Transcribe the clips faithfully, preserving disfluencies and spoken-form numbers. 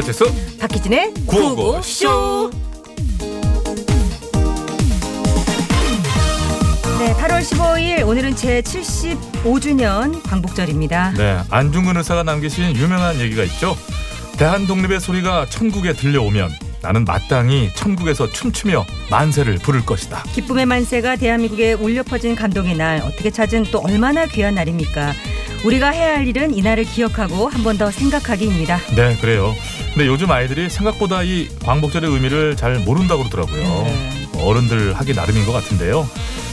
배철수 박희진의 구호구쇼. 네, 팔월 십오일 오늘은 제칠십오주년 광복절입니다. 네, 안중근 의사가 남기신 유명한 얘기가 있죠. 대한 독립의 소리가 천국에 들려오면 나는 마땅히 천국에서 춤추며 만세를 부를 것이다. 기쁨의 만세가 대한민국에 울려 퍼진 감동의 날, 어떻게 찾은 또 얼마나 귀한 날입니까? 우리가 해야 할 일은 이 날을 기억하고 한 번 더 생각하기입니다. 네, 그래요. 근데 요즘 아이들이 생각보다 이 광복절의 의미를 잘 모른다고 그러더라고요. 네. 어른들 하기 나름인 것 같은데요.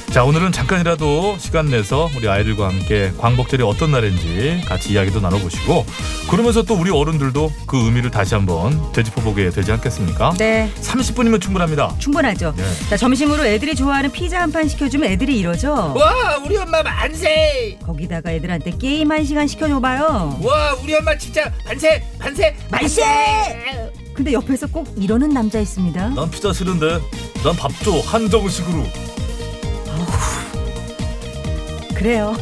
자, 오늘은 잠깐이라도 시간 내서 우리 아이들과 함께 광복절이 어떤 날인지 같이 이야기도 나눠보시고, 그러면서 또 우리 어른들도 그 의미를 다시 한번 되짚어보게 되지 않겠습니까? 네. 삼십분이면 충분합니다. 충분하죠. 네. 자, 점심으로 애들이 좋아하는 피자 한 판 시켜주면 애들이 이러죠. 와, 우리 엄마 만세! 거기다가 애들한테 게임 한 시간 시켜줘봐요. 와, 우리 엄마 진짜 만세! 만세! 만세! 근데 옆에서 꼭 이러는 남자 있습니다. 난 피자 싫은데, 난 밥 줘, 한정식으로. 그래요.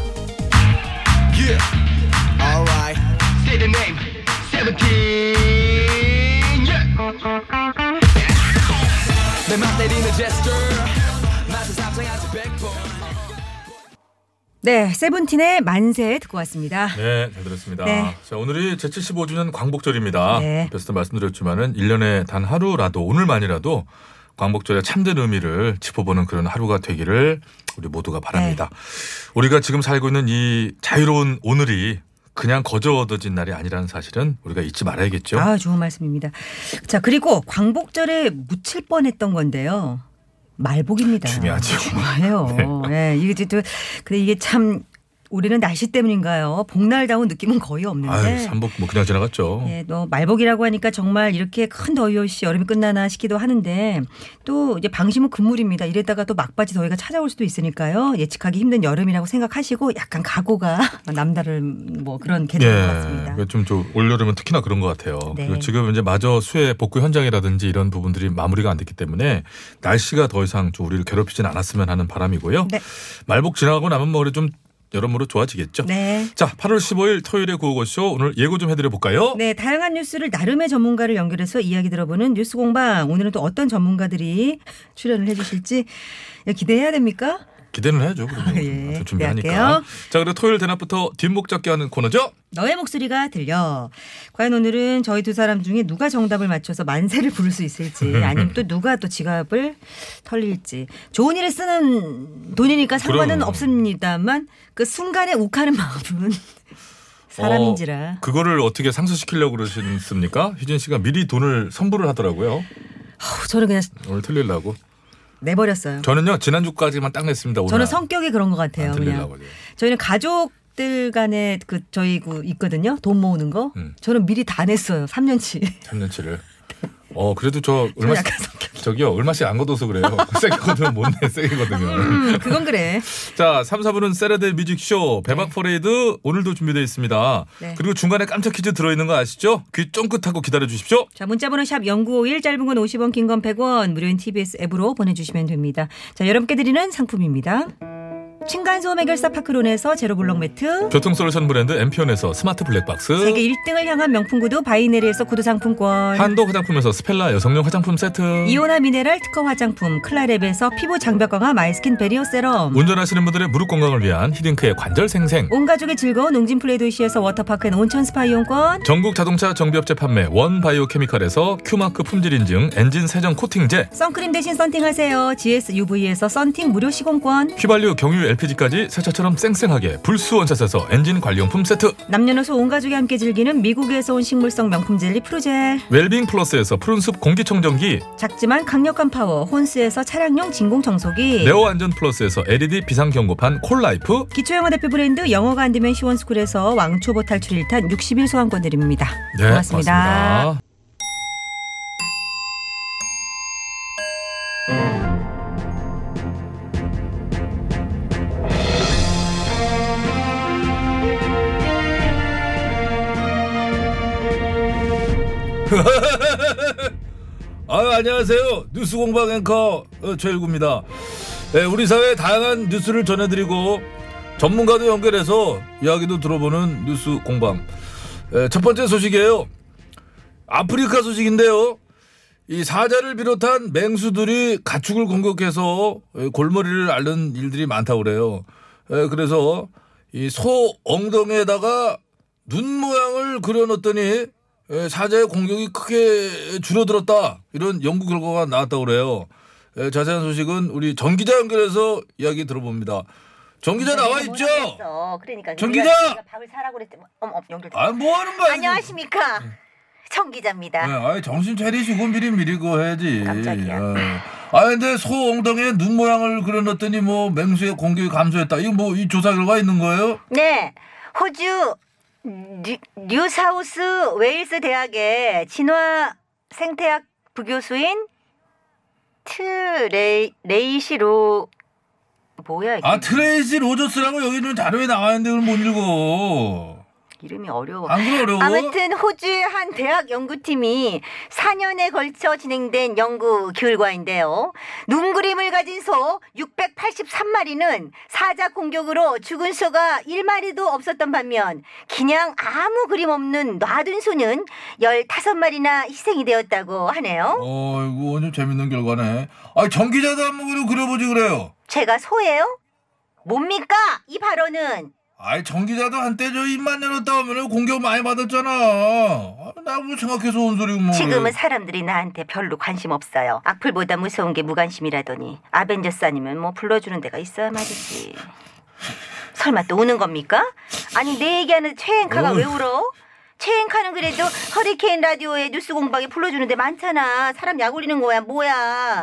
Yeah. All right. Say the name. 세븐틴. Yeah. 내 맘 때리는 제스처. 마치 삼성아지 백번. 네, 세븐틴의 만세 듣고 왔습니다. 네, 잘 들었습니다. 네. 자, 오늘이 제칠십오주년 광복절입니다. 네. 앞에서도 말씀드렸지만은 일 년에 단 하루라도, 오늘만이라도 광복절의 참된 의미를 짚어보는 그런 하루가 되기를 우리 모두가 바랍니다. 네. 우리가 지금 살고 있는 이 자유로운 오늘이 그냥 거저 얻어진 날이 아니라는 사실은 우리가 잊지 말아야겠죠. 아, 좋은 말씀입니다. 자, 그리고 광복절에 묻힐 뻔했던 건데요. 말복입니다. 중요하죠. 중요해요. 네. 네, 이게 또 근데 이게 참. 올해는 날씨 때문인가요? 복날다운 느낌은 거의 없는데. 아유, 삼복 뭐 그냥 지나갔죠. 네, 또 말복이라고 하니까 정말 이렇게 큰 더위 없이 여름이 끝나나 싶기도 하는데, 또 이제 방심은 금물입니다. 이랬다가 또 막바지 더위가 찾아올 수도 있으니까요. 예측하기 힘든 여름이라고 생각하시고 약간 각오가 남다른 뭐 그런 계절인 네, 것 같습니다. 좀 좀 올 여름은 특히나 그런 것 같아요. 네. 그리고 지금 이제 마저 수해 복구 현장이라든지 이런 부분들이 마무리가 안 됐기 때문에 날씨가 더 이상 좀 우리를 괴롭히진 않았으면 하는 바람이고요. 네. 말복 지나가고 나면 뭐 그래 좀 여러모로 좋아지겠죠. 네. 자, 팔월 십오일 토요일의 구호고쇼, 오늘 예고 좀 해드려볼까요? 네, 다양한 뉴스를 나름의 전문가를 연결해서 이야기 들어보는 뉴스공방. 오늘은 또 어떤 전문가들이 출연을 해주실지 기대해야 됩니까? 기대는 해야죠. 예, 준비하니까. 자, 그리고 토요일 대낮부터 뒷목 잡게 하는 코너죠. 너의 목소리가 들려. 과연 오늘은 저희 두 사람 중에 누가 정답을 맞춰서 만세를 부를 수 있을지, 아니면 또 누가 또 지갑을 털릴지. 좋은 일에 쓰는 돈이니까 상관은 그럼. 없습니다만 그 순간에 욱하는 마음은 사람인지라. 어, 그거를 어떻게 상쇄시키려고 그러셨습니까? 희진 씨가 미리 돈을 선불을 하더라고요. 어, 저는 그냥. 오늘 틀리려고. 내버렸어요. 저는요, 지난주까지만 딱 냈습니다. 오늘. 저는 성격이 그런 것 같아요. 그냥. 저희는 가족들 간에 그 저희 그 있거든요. 돈 모으는 거. 음. 저는 미리 다 냈어요. 삼 년치. 삼 년치를. 어, 그래도 저 얼마 저기요 얼마씩 안 걷어서 그래요. 세게 걷으면 못 내. 세게거든요. 음, 그건 그래. 자, 삼, 사분은 세레데 뮤직쇼 배박 네. 퍼레이드 오늘도 준비되어 있습니다. 네. 그리고 중간에 깜짝 퀴즈 들어있는 거 아시죠? 귀 쫑긋하고 기다려 주십시오. 자, 문자번호 샵 공구오일, 짧은 건 오십원, 긴 건 백원, 무료인 티비에스 앱으로 보내주시면 됩니다. 자, 여러분께 드리는 상품입니다. 층간소음 해결사 파크론에서 제로블록 매트, 교통솔루션 브랜드 엠피온에서 스마트 블랙박스, 세계 일등을 향한 명품 구두 바이네리에서 구두 상품권, 한독 화장품에서 스펠라 여성용 화장품 세트, 이온화 미네랄 특허 화장품 클라랩에서 피부 장벽 강화 마이스킨 베리어 세럼, 운전하시는 분들의 무릎 건강을 위한 히딩크의 관절 생생, 온 가족의 즐거운 웅진 플레이 도시에서 워터파크 앤 온천 스파 이용권, 전국 자동차 정비업체 판매 원 바이오 케미칼에서 큐마크 품질 인증 엔진 세정 코팅제, 선크림 대신 선팅하세요. 지에스 유브이에서 선팅 무료 시공권, 휘발유 경유 엘피지까지 세차처럼 쌩쌩하게 불수원샷에서 엔진 관리용품 세트, 남녀노소 온 가족이 함께 즐기는 미국에서 온 식물성 명품 젤리 프로젤, 웰빙 플러스에서 푸른숲 공기청정기, 작지만 강력한 파워 혼스에서 차량용 진공청소기, 네오안전 플러스에서 엘이디 비상경고판 콜라이프, 기초영어 대표 브랜드 영어가 안되면 시원스쿨에서 왕초보 탈출 일탄 육십일 소환권 드립니다. 네, 고맙습니다. 고맙습니다. 아유, 안녕하세요. 뉴스공방 앵커 최일구입니다. 네, 우리 사회의 다양한 뉴스를 전해드리고 전문가도 연결해서 이야기도 들어보는 뉴스공방. 네, 첫 번째 소식이에요. 아프리카 소식인데요. 이 사자를 비롯한 맹수들이 가축을 공격해서 골머리를 앓는 일들이 많다고 그래요. 그래서 이 소 엉덩이에다가 눈 모양을 그려놓더니 사자의 공격이 크게 줄어들었다. 이런 연구 결과가 나왔다고 그래요. 자세한 소식은 우리 정 기자 연결해서 이야기 들어봅니다. 정 기자 나와 있죠? 그러니까 정 기자! 밥을 사라고 그랬지. 어머, 아, 뭐 하는 거야? 안녕하십니까? 네. 정 기자입니다. 네, 아이, 정신 차리시고 미리 미리 그거 해야지. 깜짝이야. 네. 아, 근데 소 엉덩이에 눈 모양을 그려놨더니 뭐 맹수의 공격이 감소했다. 이거 뭐 이 조사 결과 있는 거예요? 네. 호주 뉴, 뉴사우스웨일스 대학의 진화 생태학 부교수인 트레이 레이시로 뭐야 이게? 아 트레이시 로저스라고 여기는 자료에 나와있는데 그걸 못 읽어. 이름이 어려워. 안 그래 어려워? 아무튼 호주의 한 대학 연구팀이 사 년에 걸쳐 진행된 연구 결과인데요. 눈 그림을 가진 소 육백팔십삼 마리는 사자 공격으로 죽은 소가 한 마리도 없었던 반면 그냥 아무 그림 없는 놔둔 소는 열다섯 마리나 희생이 되었다고 하네요. 어이구 완전 재밌는 결과네. 아, 정 기자도 한번 그림 그려보지 그래요. 제가 소예요? 뭡니까 이 발언은? 아이, 정 기자도 한때 저 입만 열었다 하면 공격 많이 받았잖아. 나 뭐 생각해서 온 소리고 뭐. 지금은 사람들이 나한테 별로 관심 없어요. 악플보다 무서운 게 무관심이라더니. 아벤져스 아니면 뭐 불러주는 데가 있어야 말이지. 설마 또 우는 겁니까? 아니 내 얘기하는 최앵카가 왜 울어? 최앵카는 그래도 허리케인 라디오에 뉴스 공방에 불러주는 데 많잖아. 사람 약 올리는 거야 뭐야.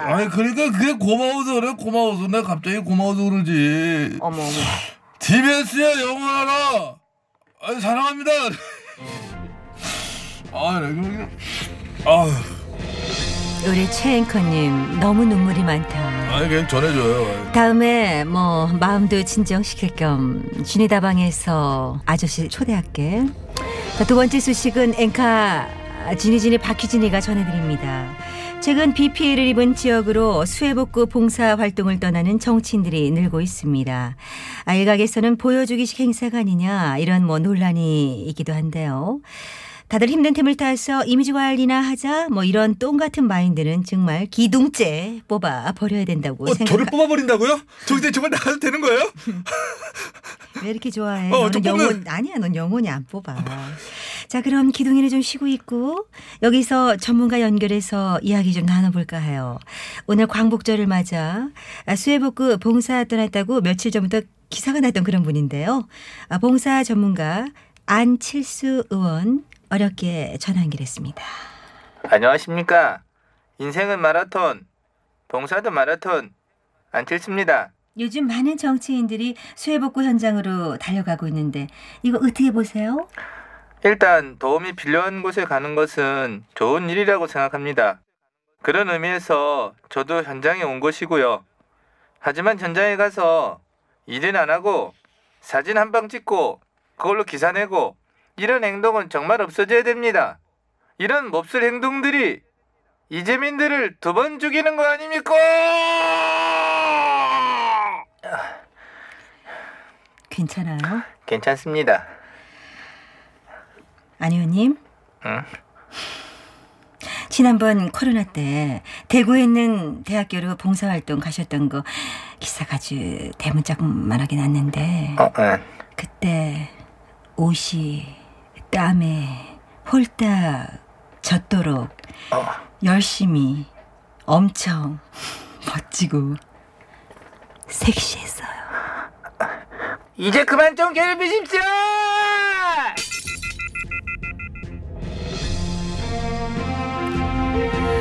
아니 그러니까 그게 고마워서 그래. 고마워서 내가 갑자기 고마워서 그러지. 어머 어머. 티비에스야 영원하라. 아유, 사랑합니다. 아, 네, 그러게. 아. 우리 최앵커님 너무 눈물이 많다. 아니, 그냥 전해줘요. 다음에 뭐 마음도 진정시킬 겸 지니다방에서 아저씨 초대할게. 자, 두 번째 소식은 앵커 지니지니 박희진이가 전해드립니다. 최근 비 피해를 입은 지역으로 수해복구 봉사활동을 떠나는 정치인들이 늘고 있습니다. 아, 일각에서는 보여주기식 행사가 아니냐 이런 뭐 논란이 있기도 한데요. 다들 힘든 틈을 타서 이미지 관리나 하자 뭐 이런 똥같은 마인드는 정말 기둥째 뽑아버려야 된다고 어, 생각. 저를 뽑아버린다고요? 저기 정말 나가도 되는 거예요? 왜 이렇게 좋아해? 어, 너는 영혼, 보면... 아니야 넌 영혼이 안 뽑아. 자 그럼 기둥이는 좀 쉬고 있고 여기서 전문가 연결해서 이야기 좀 나눠볼까 해요. 오늘 광복절을 맞아 수해복구 봉사 떠났다고 며칠 전부터 기사가 났던 그런 분인데요. 봉사 전문가 안칠수 의원. 어렵게 전화 연결했습니다. 안녕하십니까. 인생은 마라톤, 봉사도 마라톤, 안칠수입니다. 요즘 많은 정치인들이 수해복구 현장으로 달려가고 있는데 이거 어떻게 보세요? 일단 도움이 필요한 곳에 가는 것은 좋은 일이라고 생각합니다. 그런 의미에서 저도 현장에 온 것이고요. 하지만 현장에 가서 일은 안 하고 사진 한 방 찍고 그걸로 기사 내고 이런 행동은 정말 없어져야 됩니다. 이런 몹쓸 행동들이 이재민들을 두 번 죽이는 거 아닙니까? 괜찮아요? 괜찮습니다. 안 의원님? 응? 지난번 코로나 때 대구에 있는 대학교로 봉사활동 가셨던 거 기사가 아주 대문짝만하게 났는데 어, 응. 그때 옷이 땀에 홀딱 젖도록 어. 열심히 엄청 멋지고 섹시했어요. 이제 그만 좀 괴롭히십시오.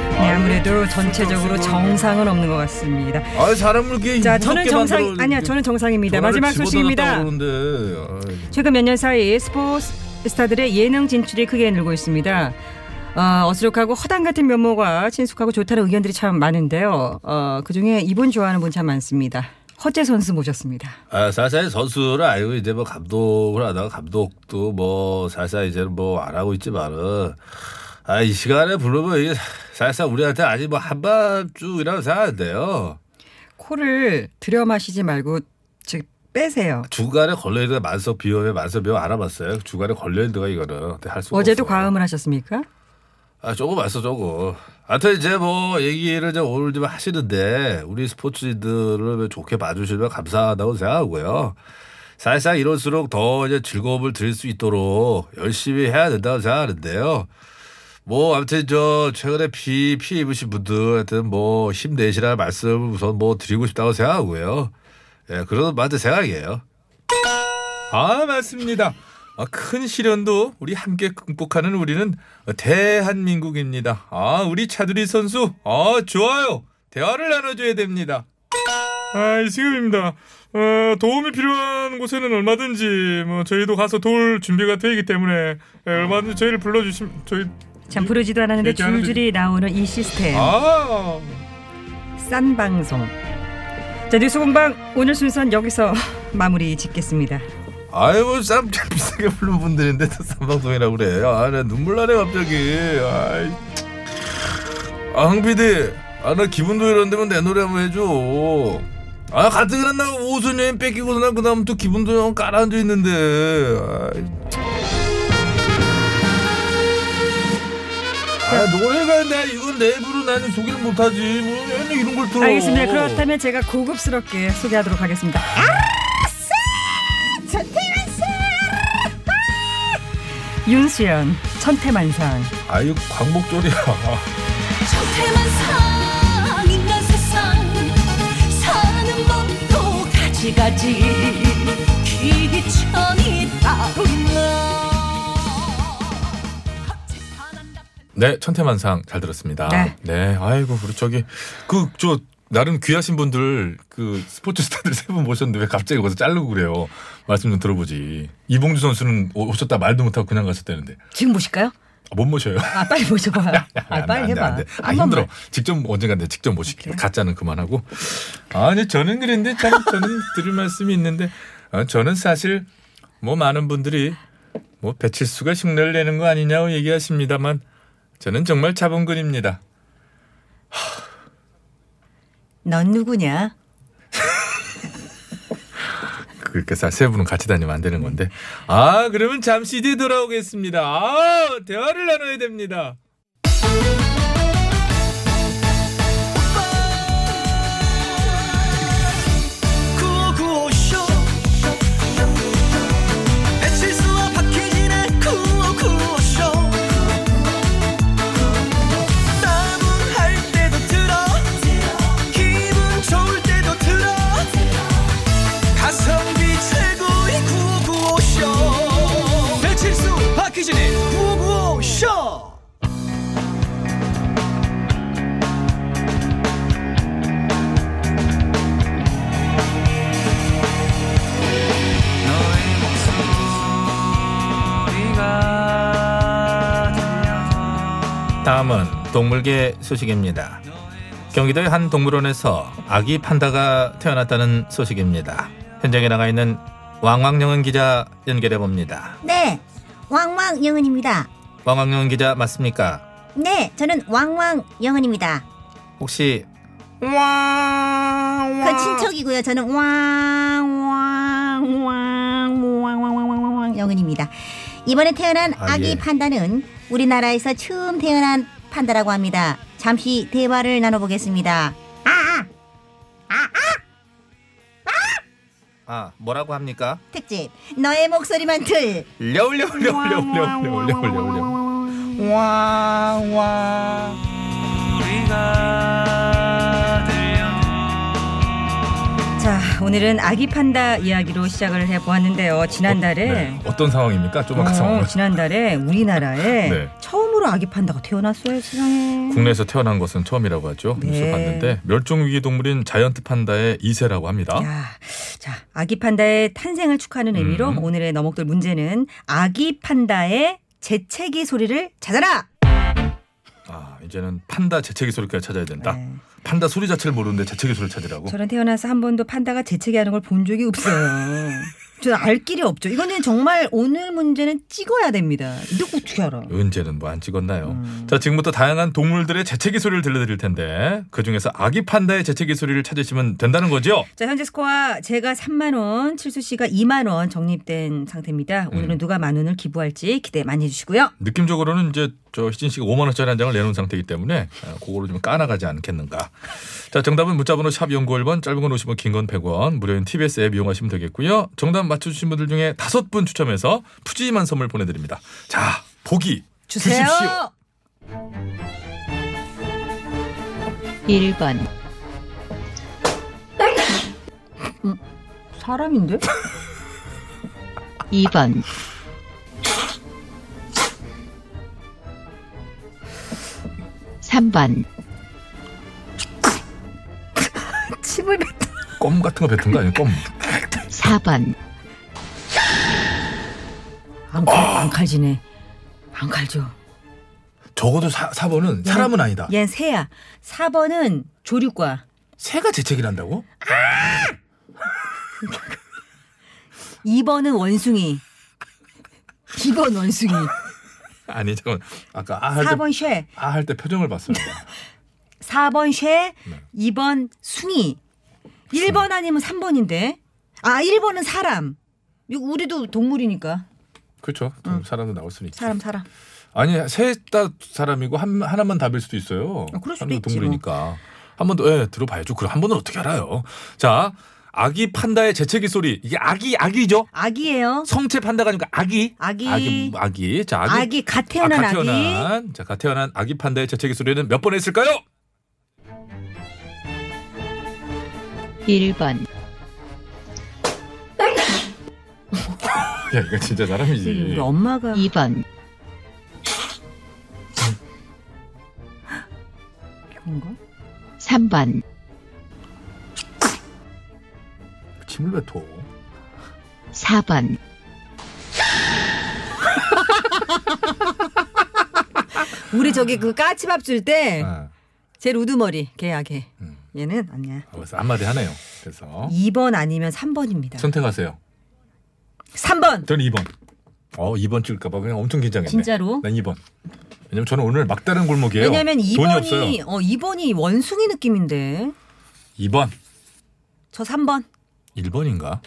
네, 아무래도 전체적으로 정상은 없는 것 같습니다. 아, 사람을 이렇게 자, 저는 정상 아니야, 저는 정상입니다. 마지막 소식입니다. 최근 몇 년 사이 스포츠 스타들의 예능 진출이 크게 늘고 있습니다. 어, 어수룩하고 허당 같은 면모가 친숙하고 좋다는 의견들이 참 많은데요. 어, 그중에 이분 좋아하는 분 참 많습니다. 허재 선수 모셨습니다. 아, 사실 선수를 알고 이제 뭐 감독을 하다가 감독도 뭐 사실 이제 뭐 안 하고 있지만은 아, 이 시간에 부르면 사실 우리한테 아직 뭐 한밤중이라고 생각 안 돼요. 코를 들여 마시지 말고 즉 빼세요. 주간에 걸려있는 데가 만석 비염에 만석 비염 알아봤어요. 주간에 걸려있는 데가 이거는. 할 수가 어제도 없어요. 과음을 하셨습니까? 아, 조금 왔어, 조금. 하여튼 이제 뭐 얘기를 이제 오늘 좀 하시는데 우리 스포츠들을 좋게 봐주시면 감사하다고 생각하고요. 사실상 이럴수록 더 이제 즐거움을 드릴 수 있도록 열심히 해야 된다고 생각하는데요. 뭐 아무튼 저 최근에 비 피해 입으신 분들한테는 뭐 힘내시라는 말씀을 우선 뭐 드리고 싶다고 생각하고요. 예, 그런 맞은 생각이에요. 아, 맞습니다. 큰 시련도 우리 함께 극복하는 우리는 대한민국입니다. 아, 우리 차두리 선수, 아, 좋아요. 대화를 나눠줘야 됩니다. 아, 이승엽입니다. 어, 도움이 필요한 곳에는 얼마든지 뭐 저희도 가서 도울 준비가 되기 때문에 예, 얼마든지 저희를 불러주시면 저희 참 부르지도 않았는데 줄줄이 나오는 이 시스템. 아, 싼 방송. 자, 뉴스 공방 오늘 순서는 여기서 마무리 짓겠습니다. 아이 뭐 쌈 비싸게 부른 분들인데 또 쌈방송이라고 그래. 아, 나 눈물 나네 갑자기. 아이. 아, 황피디, 아, 나 기분도 이런데면 내 노래 한번 해줘. 아, 가뜩 그랬나 오수녀인 뺏기고 난 그 다음 또 기분도 형 깔아앉아 있는데. 아, 아, 노래가 나 이건 내 입으로 나는 소개를 못하지. 뭐 맨날 이런 걸 들어. 알겠습니다. 그렇다면 제가 고급스럽게 소개하도록 하겠습니다. 아! 윤수연 천태만상. 아유, 광복절이야. 천태만상 인간 세상 사는 법도 가지가지 귀천이 따로 네, 천태만상 잘 들었습니다. 네, 네. 아이고 우리 저기 그 저 나름 귀하신 분들 그 스포츠 스타들 세 분 모셨는데 왜 갑자기 거기서 자르고 그래요. 말씀 좀 들어보지. 이봉주 선수는 오셨다 말도 못하고 그냥 가셨다는데. 지금 모실까요? 아, 못 모셔요. 아, 빨리 모셔봐요. 야, 야, 야, 아, 빨리 안 해봐. 안 돼, 안 돼. 아, 한 힘들어. 번만. 직접 언젠가 내 직접 모실게요. 가짜는 그만하고. 아니 저는 그랬는데 참 저는 들을 말씀이 있는데 아, 저는 사실 뭐 많은 분들이 뭐 배칠수가 흉내를 내는 거 아니냐고 얘기하십니다만 저는 정말 자본근입니다. 하... 넌 누구냐? 그렇게 세 분은 같이 다니면 안 되는 건데. 아, 그러면 잠시 뒤 돌아오겠습니다. 아, 대화를 나눠야 됩니다. 다음은 동물계 소식입니다. 경기도의 한 동물원에서 아기 판다가 태어났다는 소식입니다. 현장에 나가 있는 왕왕영은 기자 연결해 봅니다. 네, 왕왕영은입니다. 왕왕영은 기자 맞습니까? 네, 저는 왕왕영은입니다. 혹시 왕? 그 친척이고요. 저는 왕왕왕왕왕왕왕왕왕 영은입니다. 이번에 태어난 아, 아기 예. 판다는 우리나라에서 처음 태어난 판다라고 합니다. 잠시 대화를 나눠보겠습니다. 아아! 아아! 아아! 아, 뭐라고 합니까? 특집 너의 목소리만 들려울려울려울려울려울려울려울려울려 와와 자, 오늘은 아기 판다 이야기로 시작을 해보았는데요. 지난달에 어, 네. 어떤 상황입니까? 조만간 상황. 어, 지난달에 우리나라에 네. 처음으로 아기 판다가 태어났어요. 세상에. 국내에서 태어난 것은 처음이라고 하죠. 네. 뉴스 봤는데 멸종위기 동물인 자이언트 판다의 이 세라고 합니다. 야, 자, 아기 판다의 탄생을 축하하는 의미로 음. 오늘의 너목돌 문제는 아기 판다의 재채기 소리를 찾아라. 아, 이제는 판다 재채기 소리까지 찾아야 된다. 네. 판다 소리 자체를 모르는데 재채기 소리를 찾으라고? 저는 태어나서 한 번도 판다가 재채기하는 걸 본 적이 없어요. 저 알 길이 없죠. 이거는 정말 오늘 문제는 찍어야 됩니다. 이거 어떻게 알아? 문제는 뭐 안 찍었나요? 음. 자, 지금부터 다양한 동물들의 재채기 소리를 들려드릴 텐데 그중에서 아기 판다의 재채기 소리를 찾으시면 된다는 거죠? 자, 현재 스코어 제가 삼만 원, 칠수 씨가 이만 원 적립된 상태입니다. 오늘은 음. 누가 만 원을 기부할지 기대 많이 해주시고요. 느낌적으로는 이제 저 희진 씨가 오만 원짜리 한 장을 내놓은 상태이기 때문에 그거를 좀 까나가지 않겠는가. 자, 정답은 문자번호 샵 공구일 번, 짧은 건 오십 원, 긴 건 백 원, 무료인 티비에스 앱 이용하시면 되겠고요. 정답 맞춰주신 분들 중에 다섯 분 추첨해서 푸짐한 선물 보내드립니다. 자, 보기 주세요. 주십시오. 일 번. 음, 사람인데? 이 번. 삼 번. 침을 뱉다. 껌 같은 거 뱉은 거 아니에요? 껌. 사 번. 안, 칼, 안 칼지네. 안 칼죠. 적어도 사, 사 번은 사람은 얘는, 아니다. 얘는 새야. 사 번은 조류과. 새가 재채기를 한다고? 아! 이 번은 원숭이. 이 번 원숭이. 아니 잠깐 아까 아 할 때 아 할 때 표정을 봤어요. 사 번 쉐, 네. 이 번 숭이. 일 번 아니면 삼 번인데. 아, 일 번은 사람. 우리도 동물이니까. 그렇죠. 응. 사람도 나올 수는 있죠. 사람 사람. 아니, 셋 다 사람이고 한 하나만 답일 수도 있어요. 아, 그럴 수도 있지. 동물이니까. 뭐. 한 번 더 예, 들어봐야죠. 그럼 한 번은 어떻게 알아요? 자, 아기 판다의 재채기 소리. 이게 아기, 아기죠? 아기예요. 성체 판다가 아니고 아기. 아기. 아기. 아기. 자, 아기. 아기. 갓 태어난 아, 갓 태어난. 아기. 자, 갓 태어난 아기 판다의 재채기 소리는 몇 번 했을까요? 일 번. 야, 이거 진짜 사람이지. 우리 엄마가. 이 번. 이건가? 삼 번. 침을 뱉어. 사 번. 우리 저기 그 까치밥 줄 때 제 우두머리 걔야 걔. 음. 얘는 아니야. 그래서 한마디 하네요. 그래서 이 번 아니면 삼 번입니다. 선택하세요. 삼 번. 저는 이 번. 어, 이 번 찍을까 봐 그냥 엄청 긴장했네. 진짜로? 난 이 번. 왜냐면 저는 오늘 막다른 골목이에요. 왜냐면 이 번이 돈이 없어요. 어, 이 번이 원숭이 느낌인데. 이 번. 저 삼 번. 일 번인가?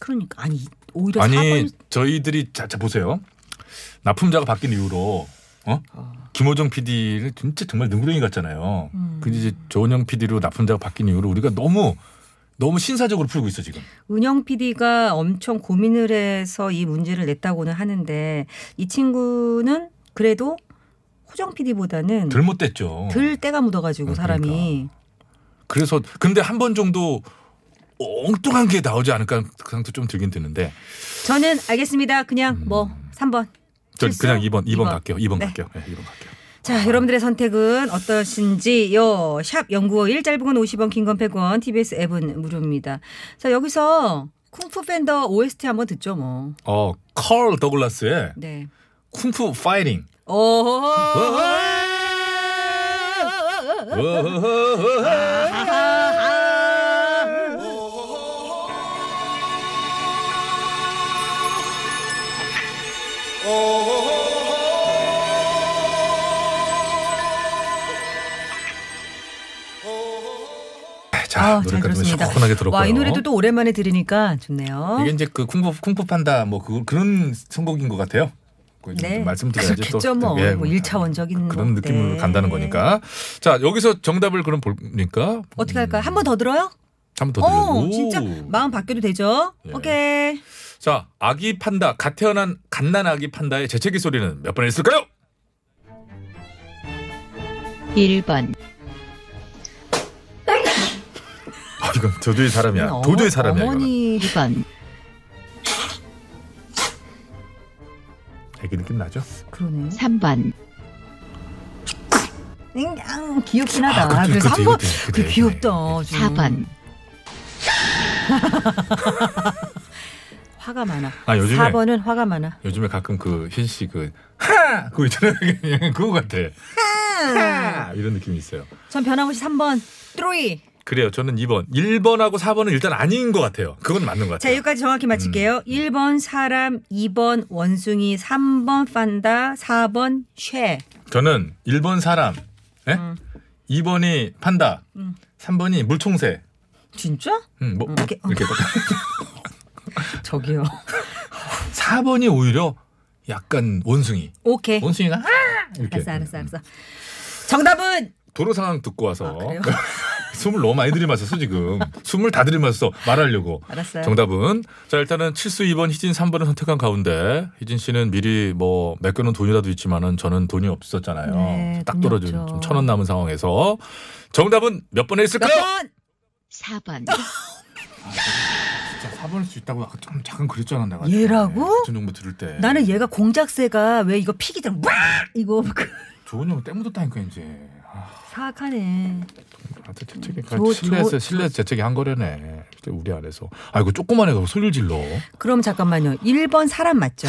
그러니까 아니 오히려 아니 사 번... 저희들이 자자 보세요. 납품자가 바뀐 이후로 어? 어. 김호정 피디를 진짜 정말 능구렁이 같잖아요. 음. 근데 이제 조은영 피디로 납품자가 바뀐 이후로 우리가 너무 너무 신사적으로 풀고 있어 지금. 은영 피디가 엄청 고민을 해서 이 문제를 냈다고는 하는데 이 친구는 그래도 호정 피디보다는 덜 못됐죠. 덜 때가 묻어가지고 어, 그러니까. 사람이. 그래서 근데 한 번 정도. 엉뚱한 게 나오지 않을까 생각도 좀 들긴 드는데. 저는 알겠습니다. 그냥 음. 뭐 삼 번. 저 그냥 이 번, 이 번, 이 번 갈게요. 이 번 네. 갈게요. 네, 이 번 갈게요. 자, 아. 여러분들의 선택은 어떠신지요. 샵 공구오일, 짧은 건 오십 원, 긴 건 백 원, 티비에스 앱은 무료입니다. 자, 여기서 쿵푸 팬더 오에스티 한번 듣죠 뭐. 어, 컬 더글라스의 네. 쿵푸 파이팅. 자, 아, 노래까지 시원하게 들었고요. 와, 이 노래도 또 오랜만에 들으니까 좋네요. 이게 이제 그 쿵푸 쿵푸 판다 뭐 그, 그런 선곡인 것 같아요. 네. 말씀드려야지 또 뭐 예, 뭐 일차원적인 그런 건데. 느낌으로 간다는 거니까. 자, 여기서 정답을 그럼 보니까 어떻게 음. 할까요? 한 번 더 들어요? 한 번 더 들어요. 진짜 마음 바뀌어도 되죠. 예. 오케이. 자, 아기 판다, 갓 태어난 갓난 아기 판다의 재채기 소리는 몇 번 했을까요? 일 번. 아, 이건 도저히 사람이야. 어머, 도저히 사람이야. 어머니. 이 번. 애기 느낌 나죠? 그러네. 삼 번. 응, 귀엽긴 하다. 아, 그때, 그래서 그때, 한 번. 그때, 그때, 귀엽다. 사 번. 화가 많아. 아, 요즘에, 사 번은 화가 많아. 요즘에 가끔 그 흰씨 그 하! 그거 있잖아요. 그거 같아. 하! 하! 이런 느낌이 있어요. 전 변함없이 삼 번. 뚜루이. 그래요. 저는 이 번. 일 번하고 사 번은 일단 아닌 것 같아요. 그건 맞는 것 같아요. 자, 여기까지 정확히 맞힐게요. 음. 일 번 사람, 이 번 원숭이, 삼 번 판다, 사 번 쉐. 저는 일 번 사람, 예? 음. 이 번이 판다, 음. 삼 번이 물총새. 진짜? 응, 뭐, 음, 이렇게. 이렇게. 저기요. 사 번이 오히려 약간 원숭이. 오케이. 원숭이가 아! 이렇게. 알았어, 알았어, 알았어. 정답은? 도로 상황 듣고 와서. 아, 그래요? 숨을 너무 많이 들이마셨어 지금. 숨을 다 들이마셨어 말하려고. 알았어요. 정답은 자 일단은 칠수 이 번 희진 삼 번을 선택한 가운데 희진 씨는 미리 뭐 맡겨놓은 돈이라도 있지만은 저는 돈이 없었잖아요. 네, 딱 떨어진 천 원 남은 상황에서 정답은 몇 번에 있을까요? 몇 번? 사 번. 진짜 사 번일 수 있다고 아까 좀 잠깐 그랬잖아 내가. 얘라고? 같은 정보 들을 때. 나는 얘가 공작새가 왜 이거 피기들 와 이거. 좋은 형은 때 묻었다니까 이제. 사악하네. 실내에서 실내에서 재채기 한 거래네. 우리 안에서. 아이고 조그만 애가 소리를 질러. 그럼 잠깐만요. 일 번 사람 맞죠?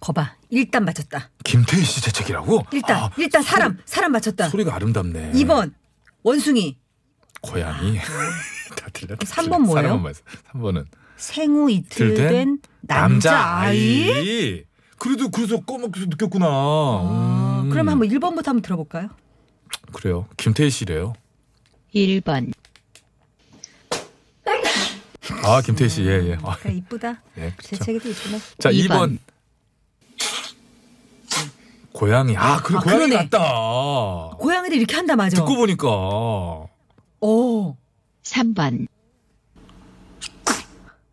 거봐. 일단 맞췄다. 김태희 씨 재채기라고? 일단 아, 일단 사람 소리, 사람 맞췄다. 소리가 아름답네. 이 번 원숭이. 고양이. 다 들렸다. 삼 번 뭐예요? 삼 번은 생후 이틀 된 남자아이. 남자아이. 그래도 그래서 꼬막해서 느꼈구나. 아, 음. 그럼 한번 일 번부터 한번 들어볼까요? 그래요. 김태희 씨래요. 일 번. 아, 김태희 씨. 예, 예. 아, 그러니까 이쁘다. 예, 그렇죠. 재채기도 이쁘네. 자, 이 번. 이 번. 고양이. 아, 그래. 아, 고양이 같다. 고양이도 이렇게 한다, 맞아. 듣고 보니까. 오. 삼 번.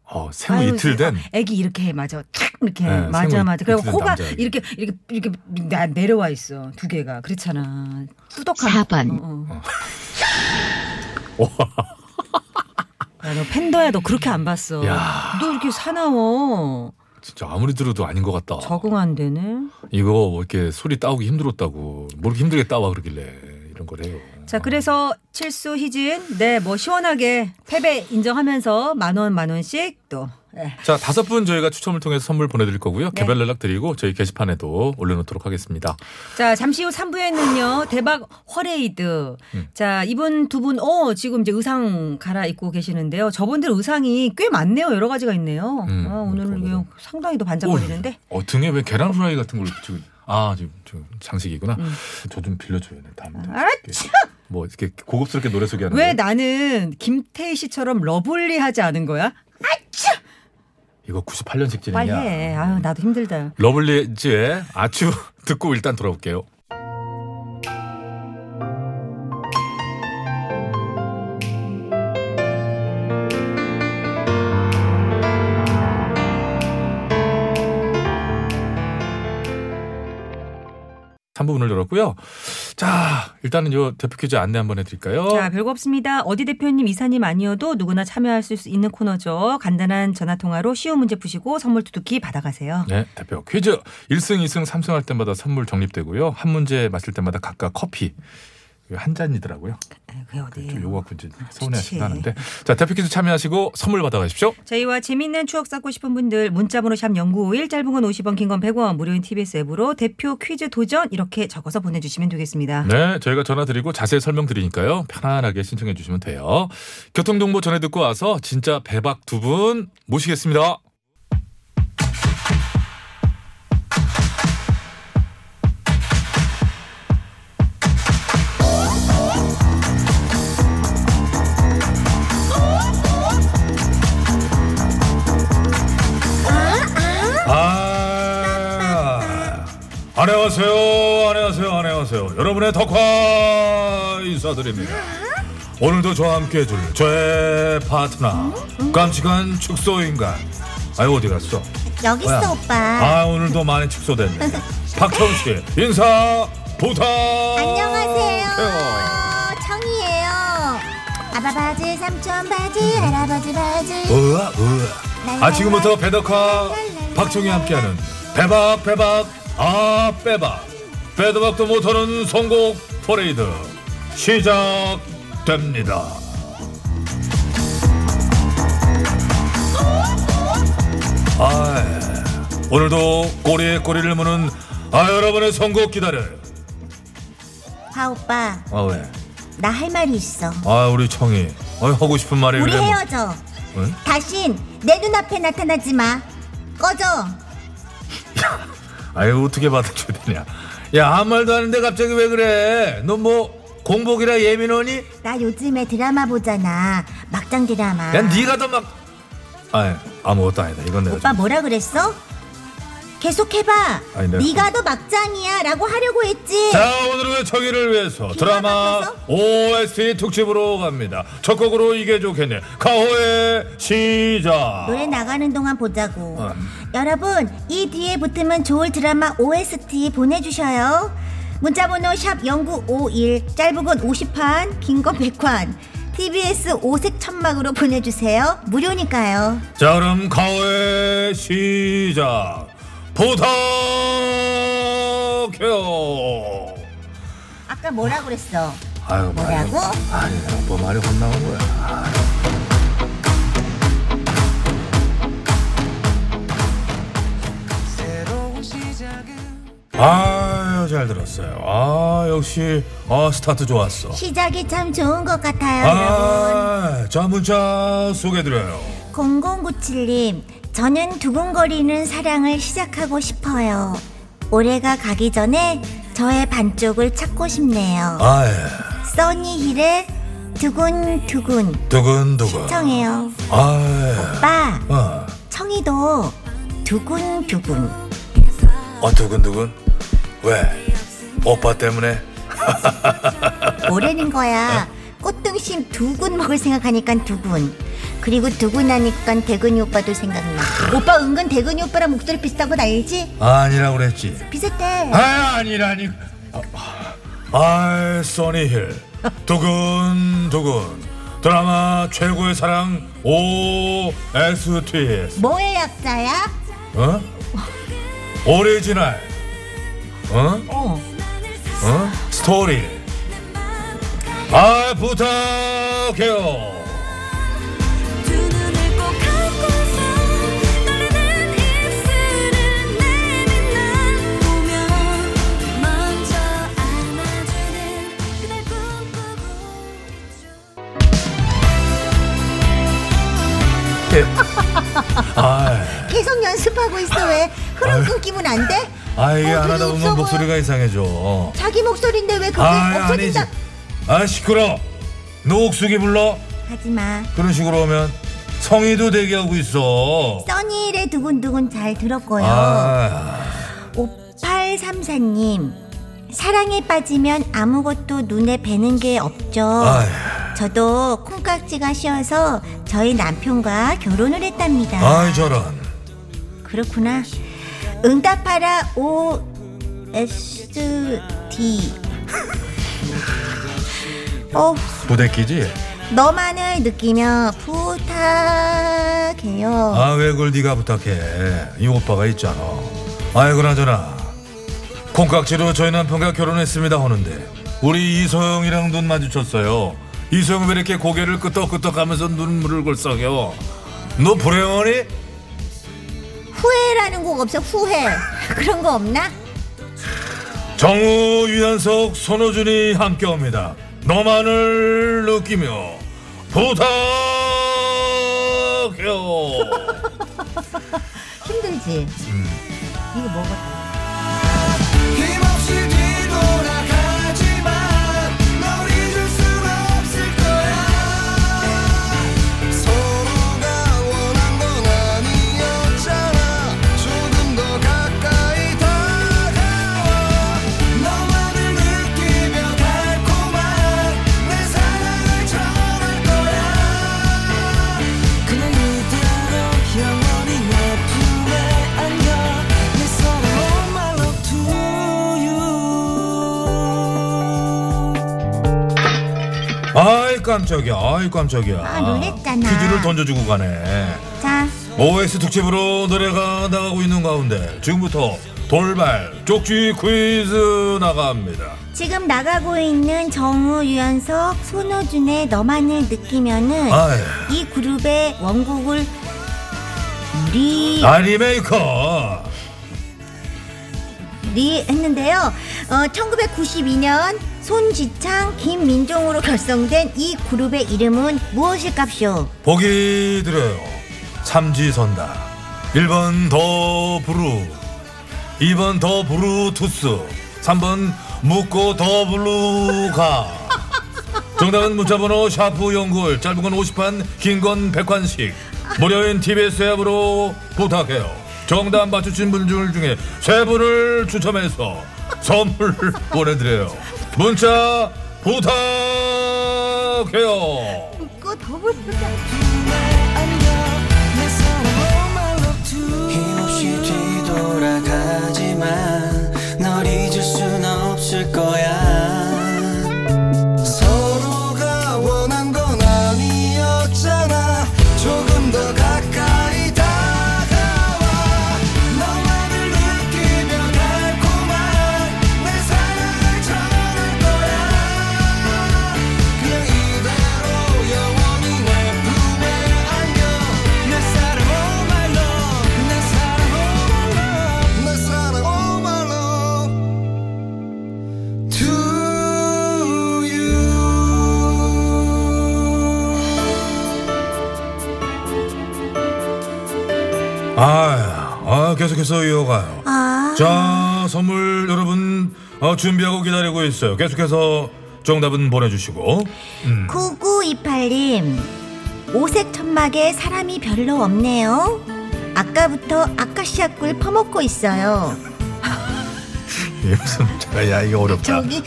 어, 생후 아유, 이틀 된. 애기 이렇게 해, 맞아. 탁 이렇게 해. 네, 맞아, 맞아. 그리고 코가 이렇게, 이렇게, 이렇게 내려와 있어. 두 개가. 그렇잖아. 뚜덕한. 사 번. 어, 어. 야, 너 팬더야. 너 그렇게 안 봤어. 야. 너 이렇게 사나워. 진짜 아무리 들어도 아닌 것 같다. 적응 안 되네. 이거 뭐 이렇게 소리 따오기 힘들었다고. 모르게 힘들게 따와 그러길래. 이런 걸 해요. 자, 그래서 칠수 희진, 네, 뭐 시원하게 패배 인정하면서 만 원, 만 원씩 또. 네. 자, 다섯 분 저희가 추첨을 통해서 선물 보내드릴 거고요. 네. 개별 연락 드리고 저희 게시판에도 올려놓도록 하겠습니다. 자, 잠시 후 삼 부에는요. 대박 허레이드. 음. 자, 이분 두 분, 어, 지금 이제 의상 갈아입고 계시는데요. 저분들 의상이 꽤 많네요. 여러 가지가 있네요. 음, 아, 오늘 상당히 더 반짝거리는데. 어, 등에 왜 계란 후라이 같은 걸 지금. 아, 지금, 지금 장식이구나. 음. 저 좀 빌려줘요. 다음에. 알았죠. 뭐 이렇게 고급스럽게 노래 소개하는. 왜 거. 나는 김태희 씨처럼 러블리하지 않은 거야? 아츄. 이거 구십팔 년식 진행이야. 빨리 해. 아유, 나도 힘들다. 러블리즈의 아츄 듣고 일단 돌아올게요. 삼 부문을 열었고요. 자, 일단은 요 대표 퀴즈 안내 한번 해드릴까요? 자, 별거 없습니다. 어디 대표님, 이사님 아니어도 누구나 참여할 수 있는 코너죠. 간단한 전화통화로 쉬운 문제 푸시고 선물 두둑히 받아가세요. 네, 대표 퀴즈. 일 승, 이 승, 삼 승 할 때마다 선물 적립되고요. 한 문제 맞힐 때마다 각각 커피. 한 잔이더라고요. 그게 어디예요? 요거 갖고 이제 서운해하시긴 하는데. 자, 대표 퀴즈 참여하시고 선물 받아가십시오. 저희와 재미있는 추억 쌓고 싶은 분들 문자번호 샵 공구오일, 짧은 건 오십 원, 긴 건 백 원, 무료인 티비에스 앱으로 대표 퀴즈 도전 이렇게 적어서 보내주시면 되겠습니다. 네, 저희가 전화드리고 자세히 설명드리니까요. 편안하게 신청해 주시면 돼요. 교통정보 전해 듣고 와서 진짜 대박 두 분 모시겠습니다. 안녕하세요. 안녕하세요. 안녕하세요. 여러분의 덕화 인사드립니다. 오늘도 저와 함께해 줄 저의 파트너 깜찍한 축소인간. 아유, 어디 갔어? 여기 있어, 오빠. 아, 오늘도 많이 축소됐네. 박청씨 인사 부탁. 안녕하세요. 청이에요. 아바바지 삼촌 바지 할아버지 바지. 으아 으아. 아, 지금부터 배덕화 박청이 함께하는 배박 배박 아, 빼박. 빼도박도 못하는 선곡 퍼레이드 시작됩니다. 아, 오늘도 꼬리에 꼬리를 무는 아 여러분의 선곡 기다려요. 아, 오빠. 아, 왜? 나 할 말이 있어. 아 우리 청이 어, 하고 싶은 말이 우리 그래, 헤어져. 뭐. 다신 내 눈앞에 나타나지 마. 꺼져. 아유 어떻게 받아줘야 되냐. 야 아무 말도 하는데 갑자기 왜 그래. 너 뭐 공복이라 예민하니? 나 요즘에 드라마 보잖아. 막장 드라마. 야 니가 더 막. 아니 아무것도 아니다. 이건 내가 오빠 좀... 뭐라 그랬어? 계속해봐. 아니, 네. 네가 더 막장이야 라고 하려고 했지. 자 오늘은 청이를 위해서 드라마 바꿔서? 오에스티 특집으로 갑니다. 첫 곡으로 이게 좋겠네. 가호의 시작. 노래 나가는 동안 보자고. 어. 여러분 이 뒤에 붙으면 좋을 드라마 오에스티 보내주셔요. 문자번호 샵 공구오일 짧은 건 오십 판 긴 건 백 판 티비에스 오색 천막으로 보내주세요. 무료니까요. 자 그럼 가호의 시작 부탁해요. 아까 뭐라 그랬어? 아유, 뭐라고? 아니, 뭐 말이 혼나온 거야. 아유. 아유, 잘 들었어요. 아, 역시 아, 스타트 좋았어. 시작이 참 좋은 것 같아요, 아, 여러분. 자, 문자 소개해드려요. 공공구칠님. 저는 두근거리는 사랑을 시작하고 싶어요. 올해가 가기 전에 저의 반쪽을 찾고 싶네요. 아예. 써니힐의 두근두근 두근두근 신청해요. 아예. 오빠 어. 청이도 두근두근 어 두근두근? 왜? 오빠 때문에? 올해는 거야. 어? 꽃등심 두근 먹을 생각하니까 두근. 그리고 두근하니까 대근이 오빠도 생각나. 오빠 은근 대근이 오빠랑 목소리 비슷한 건 알지? 아, 아니라고 그랬지. 비슷해. 아, 아니라니. 아, 아 써니힐 두근두근 드라마 최고의 사랑 오에스티. 뭐의 약자야? 어? 오리지널. 어? 어. 어? 스토리. 아 부탁해요. 계속 연습하고 있어. 왜 흐름 아유. 끊기면 안 돼? 아 이게 어, 하나다 보면 목소리가 이상해져. 자기 목소리인데 왜 그게 없어진다. 아 시끄러. 너 옥숙이 불러. 하지마. 그런 식으로 하면 성희도 대기하고 있어. 써니힐의 두근두근 잘 들었고요. 아. 오팔삼사님 사랑에 빠지면 아무것도 눈에 뵈는 게 없죠. 아유. 저도 콩깍지가 씌어서 저희 남편과 결혼을 했답니다. 아이 저런. 그렇구나. 응답하라 오에스티. 어. 부대끼지? 너만을 느끼며 부탁해요. 아 왜 그걸 네가 부탁해. 이 오빠가 있잖아. 아이 그나저나 콩깍지로 저희 남편과 결혼했습니다 하는데 우리 이소영이랑 눈 마주쳤어요. 이소영 왜 이렇게 고개를 끄덕끄덕하면서 눈물을 골썩여. 너 불행하니? 후회라는 곡 없어. 후회 그런 거 없나? 정우, 유연석, 손호준이 함께합니다. 너만을 느끼며 부탁해요. 힘들지? 음. 이거 먹었다. 깜짝이야. 아이 깜짝이야. 아 놀랬잖아. 퀴즈를 던져주고 가네. 자 오에스 특집으로 노래가 나가고 있는 가운데 지금부터 돌발 쪽지 퀴즈 나갑니다. 지금 나가고 있는 정우, 유연석, 손호준의 너만을 느끼면은 아유. 이 그룹의 원곡을 리... 아 리메이커 리 했는데요. 어, 천구백구십이 년 손지창, 김민종으로 결성된 이 그룹의 이름은 무엇일까쇼? 보기 드려요. 참지선다. 일 번 더 브루, 이 번 더 브루투스, 삼 번 묻고 더 블루가. 정답은 문자번호 샤프 연구일, 짧은 건 오십 판, 긴 건 백 판씩, 무료인 티비에스 앱으로 부탁해요. 정답 맞추신 분들 중에 세 분을 추첨해서 선물 보내드려요. 문자 부탁해요. 묻고 더 블루가. 힘없이 뒤돌아가지만 널 잊을 순 없을 거야. 아, 아, 계속해서 이어가요. 아. 자, 선물 여러분 어, 준비하고 기다리고 있어요. 계속해서 정답은 보내주시고. 음. 구구이팔 님, 오색 천막에 사람이 별로 없네요. 아까부터 아카시아 꿀 퍼먹고 있어요. 무슨 제가 야 이거 어렵다. 저기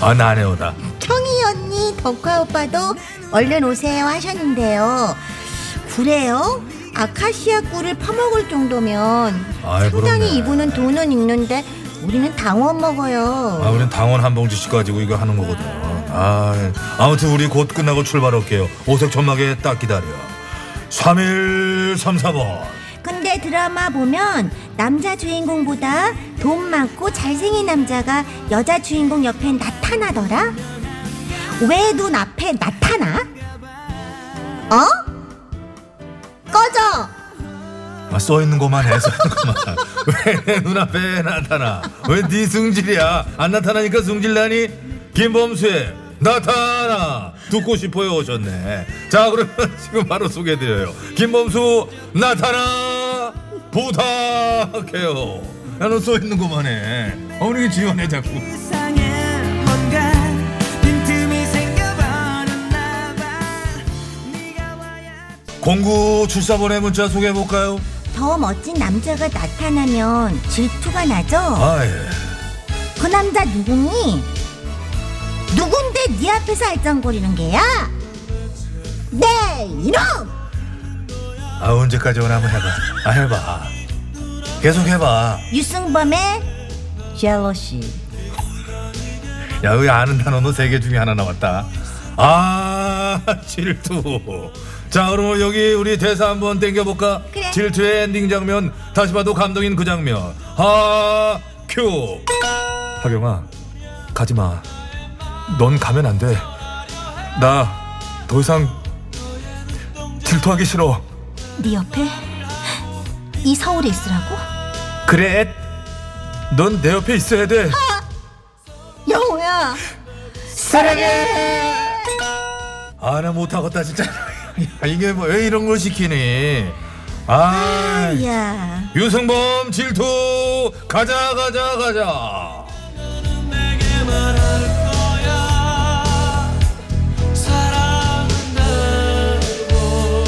아 나네오다. 청이 언니, 덕화 오빠도 얼른 오세요 하셨는데요. 그래요? 아카시아 꿀을 파먹을 정도면 아이, 상당히 이분은 돈은 있는데 우리는 당원 먹어요. 아, 우리는 당원 한 봉지씩 가지고 이거 하는 거거든. 아, 아무튼 우리 곧 끝나고 출발할게요. 오색 천막에 딱 기다려. 삼일삼사 번. 근데 드라마 보면 남자 주인공보다 돈 많고 잘생긴 남자가 여자 주인공 옆에 나타나더라. 왜 눈 앞에 나타나? 어? 꺼져. 아, 써있는 것만 해. 써있는 것만. 왜 내 눈앞에 나타나? 왜 네 승질이야? 안 나타나니까 승질나니? 김범수의 나타나 듣고 싶어요 오셨네. 자, 그러면 지금 바로 소개해드려요. 김범수 나타나 부탁해요. 야, 너 써있는 것만 해. 어머니 지원해 자꾸. 공구 출사번의 문자 소개해볼까요? 더 멋진 남자가 나타나면 질투가 나죠? 아, 예. 그 남자 누구니? 누군데 네 앞에서 알짱거리는 게야? 네 이놈! 아, 언제까지 오나 한번 해봐. 아, 해봐. 계속 해봐. 유승범의 젤러시. 야, 여기 아는 단어 너 세 개 중에 하나 나왔다. 아, 질투. 자, 그럼 여기 우리 대사 한번 땡겨볼까? 그래. 질투의 엔딩 장면, 다시 봐도 감동인 그 장면. 하, 큐. 하경아, 가지마. 넌 가면 안 돼. 나 더 이상 질투하기 싫어. 네 옆에? 이 서울에 있으라고? 그래, 넌 내 옆에 있어야 돼. 아, 영호야 사랑해. 아, 나 못하겠다 진짜. 야, 이게 뭐 왜 이런 걸 시키니? 아, 아야. 유승범 질투. 가자 가자 가자. 내게 말할 거야. 사랑은 알고.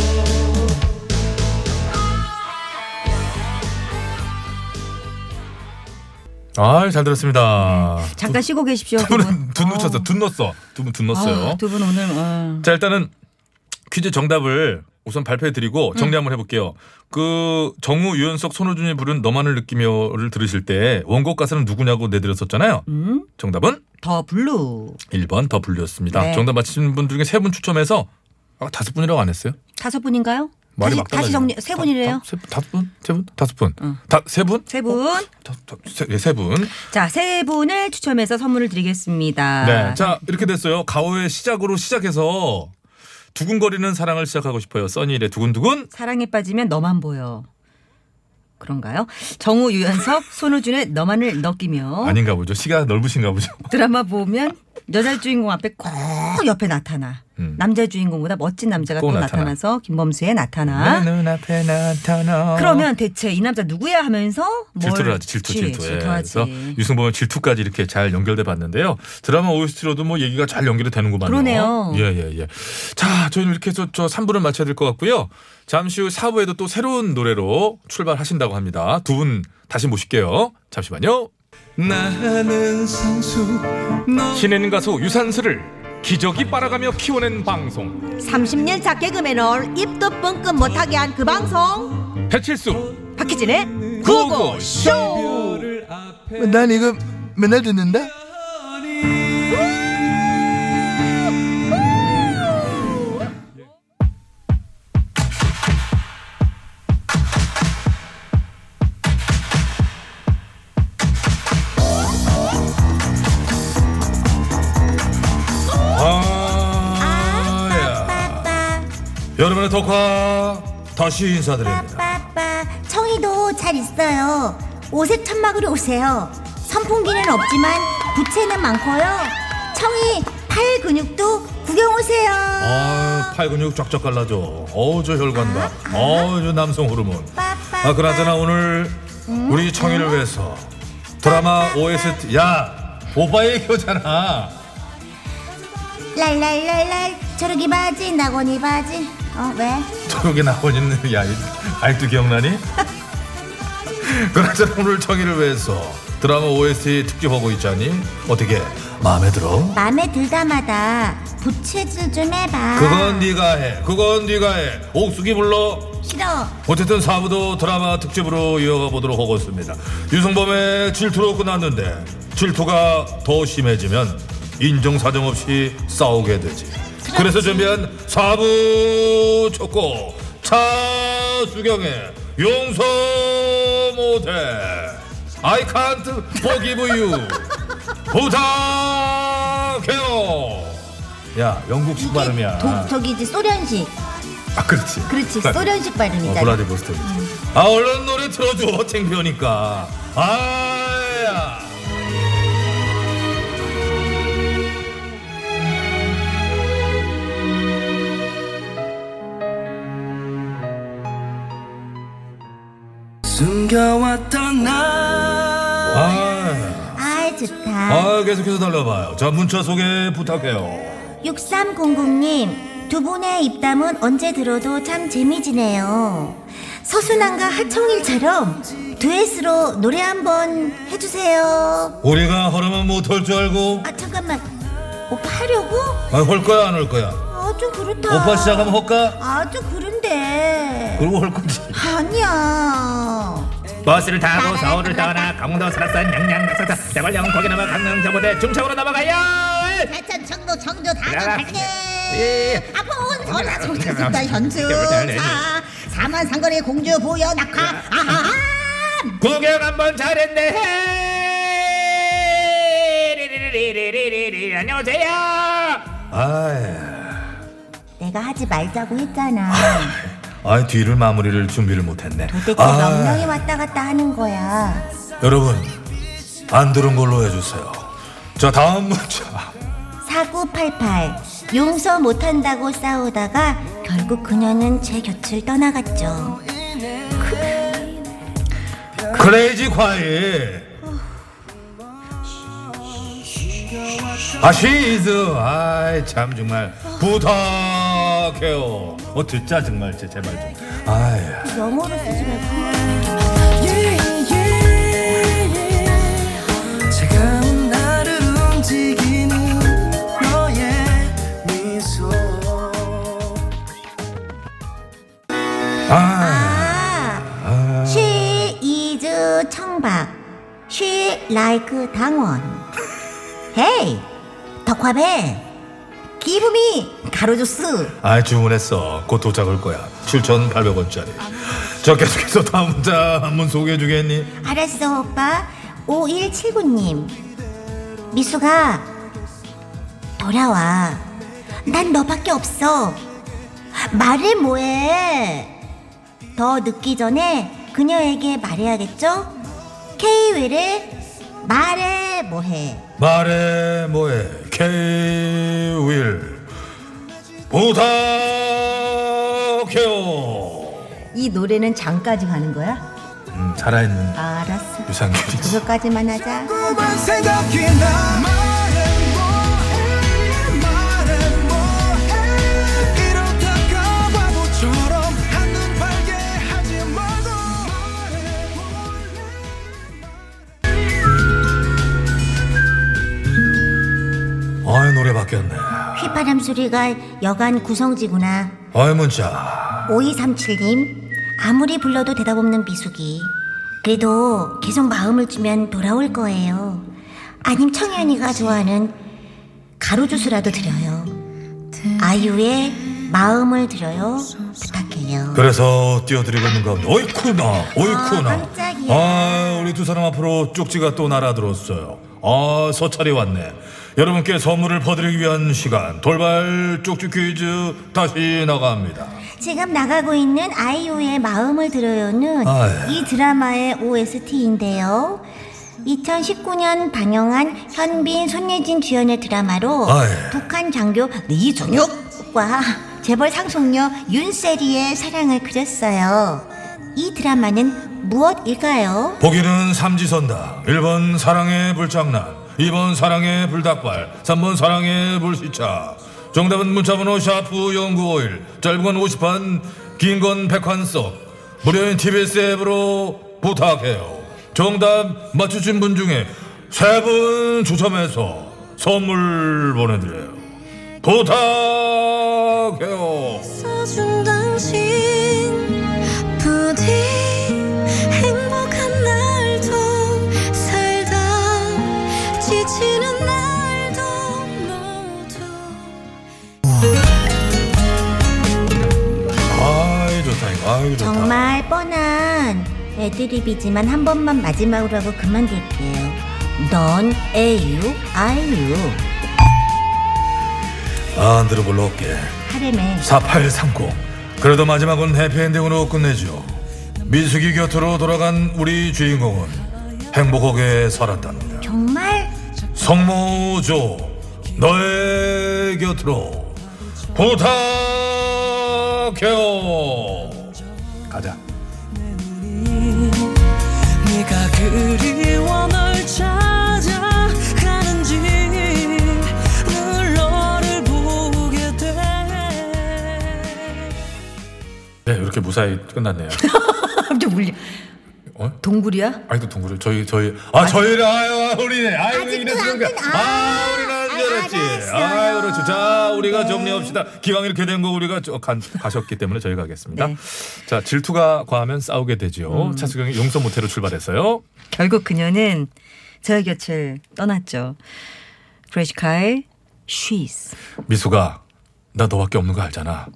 아, 잘 들었습니다. 네. 잠깐 두, 쉬고 계십시오. 두 분은 둔 놓쳤어. 둔 넣었어. 두 분 둔 넣었어요. 두 분 오늘 어. 자, 일단은 퀴즈 정답을 우선 발표해드리고 정리 한번 해볼게요. 그 정우, 유연석, 손호준이 부른 너만을 느끼며를 들으실 때 원곡 가사는 누구냐고 내드렸었잖아요. 음? 정답은? 더 블루. 일 번 더 블루였습니다. 네. 정답 맞히신 분 중에 세 분 추첨해서 아, 다섯 분이라고 안 했어요? 다섯 분인가요? 말이 다시, 다시 정리. 세 분이래요. 다, 다, 다섯 분? 세 분? 다섯 분. 응. 다, 세 분? 세 분. 어? 다, 다, 세, 네, 세 분. 자, 세 분을 추첨해서 선물을 드리겠습니다. 네. 자, 이렇게 됐어요. 가오의 시작으로 시작해서 두근거리는 사랑을 시작하고 싶어요. 써니일의 두근두근. 사랑에 빠지면 너만 보여. 그런가요? 정우, 유연석, 손호준의 너만을 넘기며. 아닌가 보죠. 시가 넓으신가 보죠. 드라마 보면 여자 주인공 앞에 꼭 옆에 나타나. 음. 남자 주인공보다 멋진 남자가 또 나타나. 나타나서 김범수에 나타나. 내 눈앞에 나타나. 그러면 대체 이 남자 누구야 하면서 뭘 질투를 하지. 질투, 질투. 예. 그래서 유승범의 질투까지 이렇게 잘 연결돼 봤는데요. 드라마 오에스티로도 뭐 얘기가 잘 연결이 되는구만요. 그러네요. 예, 예, 예. 자, 저희는 이렇게 해서 저 삼 부를 마쳐야 될 것 같고요. 잠시 후 사 부에도 또 새로운 노래로 출발하신다고 합니다. 두 분 다시 모실게요. 잠시만요. 나는 상수 신인 가수 유산슬을 기적이 빨아가며 키워낸 방송, 삼십 년 차 개그맨을 입도 뻥끗 못하게 한 그 방송, 배칠수 박희진의 구호고쇼. 난 이거 맨날 듣는다. 여러분의 덕화 다시 인사드립니다. 빠빠빠. 청이도 잘 있어요. 오색 천막으로 오세요. 선풍기는 없지만 부채는 많고요. 청이 팔 근육도 구경 오세요. 아, 팔 근육 쫙쫙 갈라져. 어우 저 혈관과 어우 저 남성 호르몬. 빠빠빠. 아 그나저나 오늘 음? 우리 청이를 위해서 드라마 오에스티. 야 오빠 얘기하잖아. 랄랄랄랄 저러기 바지 나고니 바지. 어 왜? 저러기 나고니. 야 알도 기억나니? 그나저나 오늘 청이를 위해서 드라마 오에스티 특집하고 있잖니. 어떻게 마음에 들어? 마음에 들다마다 부채질 좀 해봐. 그건 네가 해. 그건 네가 해. 옥숙이 불러. 싫어. 어쨌든 사 부도 드라마 특집으로 이어가 보도록 하겠습니다. 유승범의 질투로 끝났는데 질투가 더 심해지면 인정사정 없이 싸우게 되지. 그렇지. 그래서 준비한 사 부 첫 곡 차수경의 용서 못해 I can't forgive you 부탁해요. 야 영국식 발음이야. 독, 저기지 소련식. 아 그렇지 그렇지 소련식 발음이잖아. 어, 블라디보스토크. 음. 아 얼른 노래 틀어줘 창피하니까. 아야 숨겨왔던 나. 아, 아 좋다. 아 계속해서 달려봐요. 자 문자 소개 부탁해요. 육삼공공 님 두 분의 입담은 언제 들어도 참 재미지네요. 서순환과 하청일처럼 듀엣으로 노래 한번 해주세요. 우리가 허름은 못할 줄 알고. 아 잠깐만 오빠 하려고? 아 할 거야 안 할 거야? 아 좀 그렇다. 오빠 시작하면 할까? 아 좀 그런데. 그러고 할 거지. 아니야. 버스를 타고 서울을 떠나 강원도 설악산 양양 낙서사 대발령 거기 넘어 강릉 정보대 중창으로 넘어가요. 대천 청도 청주 다산 갈게. 아픈 서울 정자 집다 현주 사 사만 상거리 공주 보여 낙화. 아하 구경 한번 잘했네. 리리리리리리리 안녕하세요. 아 내가 하지 말자고 했잖아. 아 뒤를 마무리를 준비를 못했네. 도대체 아, 명령이 왔다 갔다 하는 거야. 여러분 안 들은 걸로 해주세요. 자 다음 문자. 사구팔팔 용서 못한다고 싸우다가 결국 그녀는 제 곁을 떠나갔죠. 크레이지 과일. 아 시즈 아이 참 정말 부탁해요. 어 듣자 정말 제 제발 좀. 아이 영어로 쓰지 말고. 차가운 나를 움직이는 너의 미소. 아 she is 청박 she like 당원. 헤이 덕화배 기부미 가로주스. 아 주문했어. 곧 도착 올 거야. 칠천팔백 원짜리. 저 계속해서 다음 문자 한번 소개해 주겠니? 알았어 오빠. 오일칠구 님 미수가 돌아와. 난 너밖에 없어. 말을 뭐해. 더 늦기 전에 그녀에게 말해야겠죠? K-Will의 말해 뭐해. 말해 뭐해. K-Will 부탁해요. 이 노래는 장까지 가는 거야? 음, 살아있는 아, 알았어. 유산균이지. 그것까지만 하자. 아이, 노래 바뀌었네. 휘파람 소리가 여간 구성지구나. 아이, 문자 오이삼칠님 아무리 불러도 대답 없는 비수기. 그래도 계속 마음을 주면 돌아올 거예요. 아님 청현이가 좋아하는 가루주스라도 드려요. 아이유의 마음을 드려요. 부탁해요. 그래서 띄워드리고 있는 겁니다. 어이쿠나 어이쿠나. 아, 깜짝이야. 아, 우리 두 사람 앞으로 쪽지가 또 날아들었어요. 아, 서찰이 왔네. 여러분께 선물을 퍼드리기 위한 시간 돌발 쪽지 퀴즈 다시 나갑니다. 지금 나가고 있는 아이유의 마음을 들어요는 아유. 이 드라마의 오에스티인데요. 이천십구 년 방영한 현빈, 손예진 주연의 드라마로 아유. 북한 장교 리종혁과 재벌 상속녀 윤세리의 사랑을 그렸어요. 이 드라마는 무엇일까요? 보기는 삼지선다. 일 번 사랑의 불장난, 이 번 사랑의 불닭발, 삼 번 사랑의 불시차. 정답은 문자번호 샤프 공구오일, 짧은 건 오십 원, 긴 건 백 원 속 무료인 티비에스 앱으로 부탁해요. 정답 맞추신 분 중에 세 분 추첨해서 선물 보내드려요. 부탁해요. 있어준 당신 부디 아유, 정말 뻔한 애드립이지만 한 번만 마지막으로 하고 그만둘게요. 넌 에유 아유. 아, 안 들어 불러올게. 하렘에 사팔삼공. 그래도 마지막은 해피엔딩으로 끝내죠. 민숙이 곁으로 돌아간 우리 주인공은 행복하게 살았답니다. 정말? 성모조 너의 곁으로 부탁해요. 가자. 네가 그리워 널 찾아가는지 늘 너를 보게 돼. 네, 이렇게 무사히 끝났네요. 좀 울려. 어? 동굴이야? 아니, 또 동굴을 저희 저희 아, 저희를 아유, 우리네. 아유, 왜 이래 그런가? 아, 우리는 알았지. 아유, 그렇지. 자, 우리가 네. 정리합시다. 기왕 이렇게 된 거 우리가 가, 가셨기 때문에 저희 가겠습니다. 네. 자, 질투가 과하면 싸우게 되죠. 음. 차수경이 용서 모태로 출발했어요. 결국 그녀는 저의 곁을 떠났죠. 브레시카의 쉬스. 미수가 나 너밖에 없는 거 알잖아.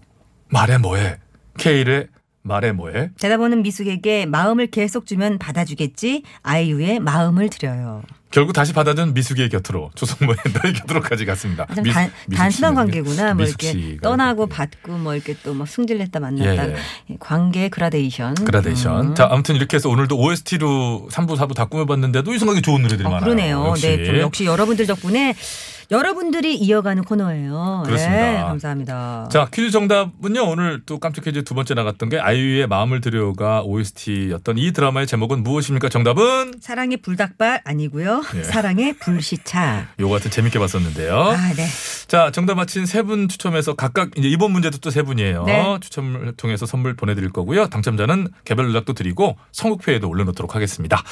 말해 뭐해. 케일의 말해 뭐해? 대답하는 미숙에게 마음을 계속 주면 받아주겠지. 아이유의 마음을 드려요. 결국 다시 받아준 미숙의 곁으로, 조성모의 너의 곁으로까지 갔습니다. 미, 단, 단순한 관계구나. 뭐 이렇게 떠나고 그래. 받고 뭐 이렇게 또 막 승질냈다 만났다. 예, 예. 관계 그라데이션. 그라데이션. 음. 자, 아무튼 이렇게 해서 오늘도 오에스티로 삼부 사부 다 꾸며봤는데도 이상하게 좋은 노래들이 어, 많아요. 그러네요. 역시. 네, 좀 역시 여러분들 덕분에 여러분들이 이어가는 코너예요. 그렇습니다. 네, 감사합니다. 자, 퀴즈 정답은요. 오늘 또 깜짝 퀴즈 두 번째 나갔던 게 아이유의 마음을 드려요가 오에스티였던 이 드라마의 제목은 무엇입니까? 정답은 사랑의 불닭발 아니고요. 네. 사랑의 불시차. 요거 같은 재밌게 봤었는데요. 아, 네. 자, 정답 맞힌 세 분 추첨해서 각각 이제 이번 문제도 또 세 분이에요. 네. 추첨을 통해서 선물 보내드릴 거고요. 당첨자는 개별 연락도 드리고 선곡표에도 올려놓도록 하겠습니다.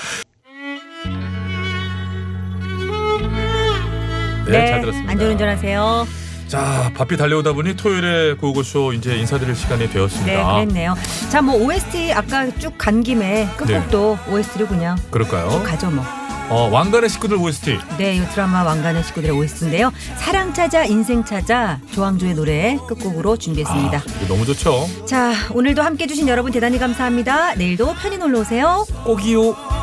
네, 네, 잘 들었습니다. 안전운전하세요. 자, 바삐 달려오다 보니 토요일에 고고쇼 이제 인사드릴 시간이 되었습니다. 네, 그랬네요. 자, 뭐 오에스티 아까 쭉 간 김에 끝곡도 네. 오에스티로 그냥 그럴까요? 쭉 가죠 뭐. 어, 왕관의 식구들 오에스티. 네, 이 드라마 왕관의 식구들의 오에스티인데요. 사랑 찾아 인생 찾아 조항조의 노래 끝곡으로 준비했습니다. 아, 이게 너무 좋죠. 자, 오늘도 함께해 주신 여러분 대단히 감사합니다. 내일도 편히 놀러오세요. 꼭이요.